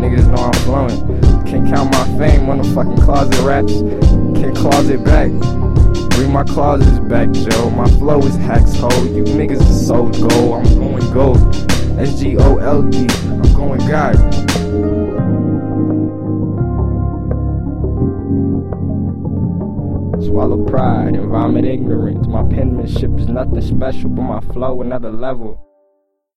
Niggas know I'm blowing. Can't count my fame when I'm fucking closet raps. Can't closet back. Bring my closets back, Joe. My flow is hacks, ho. You niggas is so gold. I'm going gold. SGOLD. I'm going God. Swallow pride and vomit ignorance. My penmanship is nothing special, but my flow another level.